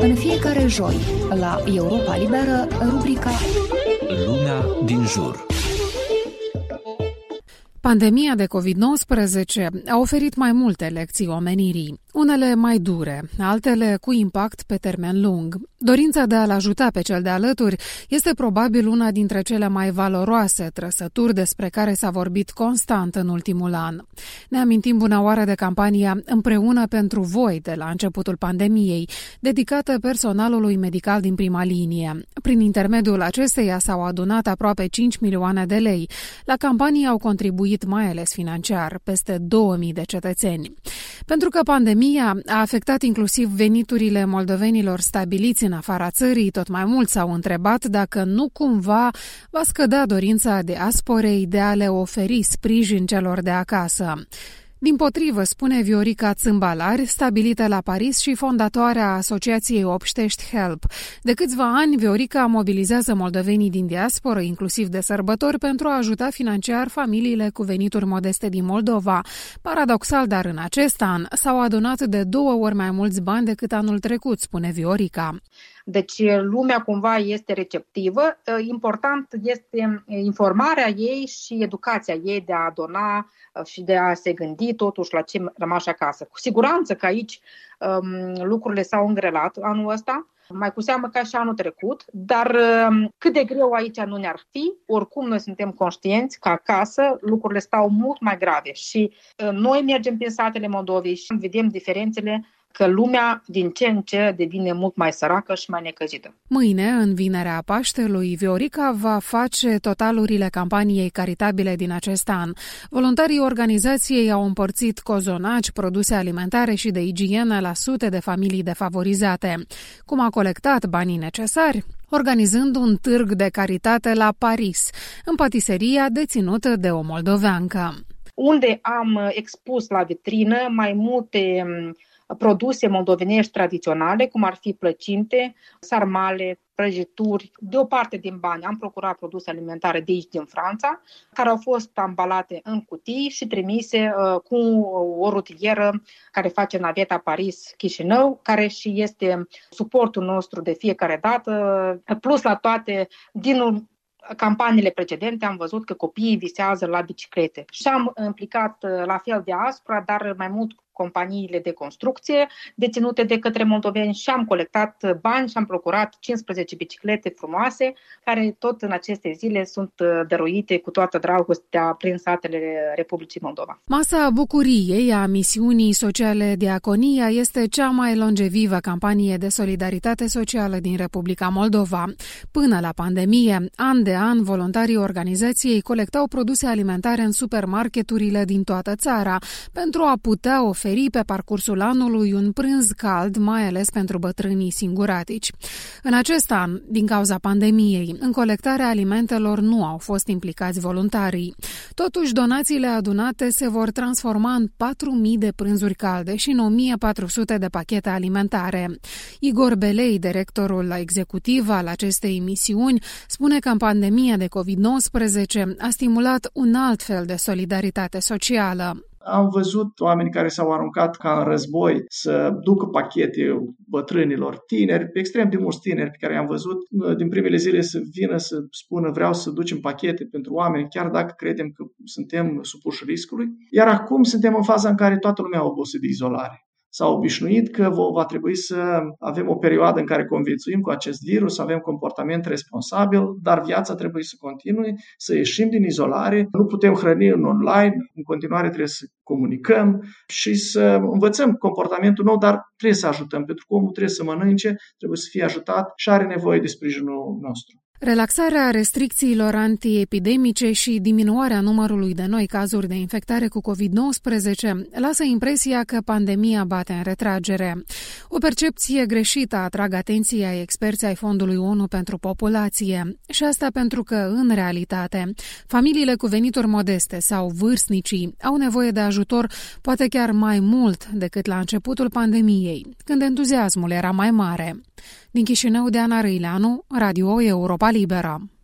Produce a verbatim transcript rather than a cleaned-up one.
În fiecare joi, la Europa Liberă, rubrica Lumea din jur. Pandemia de covid nouăsprezece a oferit mai multe lecții omenirii, unele mai dure, altele cu impact pe termen lung. Dorința de a-l ajuta pe cel de alături este probabil una dintre cele mai valoroase trăsături despre care s-a vorbit constant în ultimul an. Ne amintim bună oară de campania Împreună pentru voi de la începutul pandemiei, dedicată personalului medical din prima linie. Prin intermediul acesteia s-au adunat aproape cinci milioane de lei. La campanie au contribuit mai ales financiar, peste două mii de cetățeni. Pentru că pandemia a afectat inclusiv veniturile moldovenilor stabiliți în afara țării, tot mai mulți s-au întrebat dacă nu cumva va scădea dorința diasporei de a le oferi sprijin celor de acasă. Dimpotrivă, spune Viorica Țâmbalar, stabilită la Paris și fondatoarea Asociației Obștești Help. De câțiva ani, Viorica mobilizează moldovenii din diasporă, inclusiv de sărbători, pentru a ajuta financiar familiile cu venituri modeste din Moldova. Paradoxal, dar în acest an s-au adunat de două ori mai mulți bani decât anul trecut, spune Viorica. Deci lumea cumva este receptivă. Important este informarea ei și educația ei de a dona și de a se gândi totuși la cei rămași acasă. Cu siguranță că aici um, lucrurile s-au îngrelat anul ăsta, mai cu seamă ca și anul trecut, dar um, cât de greu aici nu ne-ar fi, oricum noi suntem conștienți că acasă lucrurile stau mult mai grave și uh, noi mergem prin satele Moldovei și vedem diferențele, că lumea din ce în ce devine mult mai săracă și mai necăjită. Mâine, în Vinerea Paștelui, Viorica va face totalurile campaniei caritabile din acest an. Voluntarii organizației au împărțit cozonaci, produse alimentare și de igienă la sute de familii defavorizate. Cum a colectat banii necesari? Organizând un târg de caritate la Paris, în patiseria deținută de o moldoveancă, unde am expus la vitrină mai multe produse moldovenești tradiționale, cum ar fi plăcinte, sarmale, prăjituri. De o parte din bani am procurat produse alimentare de aici, din Franța, care au fost ambalate în cutii și trimise uh, cu o rutieră care face naveta Paris-Chișinău, care și este suportul nostru de fiecare dată, plus la toate din campaniile precedente am văzut că copiii visează la biciclete și am implicat la fel diaspora, dar mai mult companiile de construcție deținute de către moldoveni și am colectat bani și am procurat cincisprezece biciclete frumoase care tot în aceste zile sunt dăruite cu toată dragostea prin satele Republicii Moldova. Masa bucuriei a misiunii sociale Diaconia este cea mai longevivă campanie de solidaritate socială din Republica Moldova. Până la pandemie, an de an, voluntarii organizației colectau produse alimentare în supermarketurile din toată țara pentru a putea oferi pe parcursul anului un prânz cald, mai ales pentru bătrânii singuratici. În acest an, din cauza pandemiei, în colectarea alimentelor nu au fost implicați voluntarii. Totuși, donațiile adunate se vor transforma în patru mii de prânzuri calde și în o mie patru sute de pachete alimentare. Igor Belei, directorul executiv al acestei misiuni, spune că pandemia de covid nouăsprezece a stimulat un alt fel de solidaritate socială. Am văzut oameni care s-au aruncat ca în război să ducă pachete bătrânilor, tineri, extrem de mulți tineri pe care i-am văzut din primele zile să vină să spună vreau să ducem pachete pentru oameni, chiar dacă credem că suntem supuși riscului. Iar acum suntem în faza în care toată lumea a obosit de izolare. S-a obișnuit că va trebui să avem o perioadă în care conviețuim cu acest virus, să avem comportament responsabil, dar viața trebuie să continue, să ieșim din izolare, nu putem hrăni în online, în continuare trebuie să comunicăm și să învățăm comportamentul nou, dar trebuie să ajutăm, pentru că omul trebuie să mănânce, trebuie să fie ajutat și are nevoie de sprijinul nostru. Relaxarea restricțiilor antiepidemice și diminuarea numărului de noi cazuri de infectare cu covid nouăsprezece lasă impresia că pandemia bate în retragere. O percepție greșită atrag atenția experții ai Fondului ONU pentru Populație. Și asta pentru că, în realitate, familiile cu venituri modeste sau vârstnicii au nevoie de ajutor poate chiar mai mult decât la începutul pandemiei, când entuziasmul era mai mare. Din Chișinău, Diana Râileanu, Radio Europa Liberă.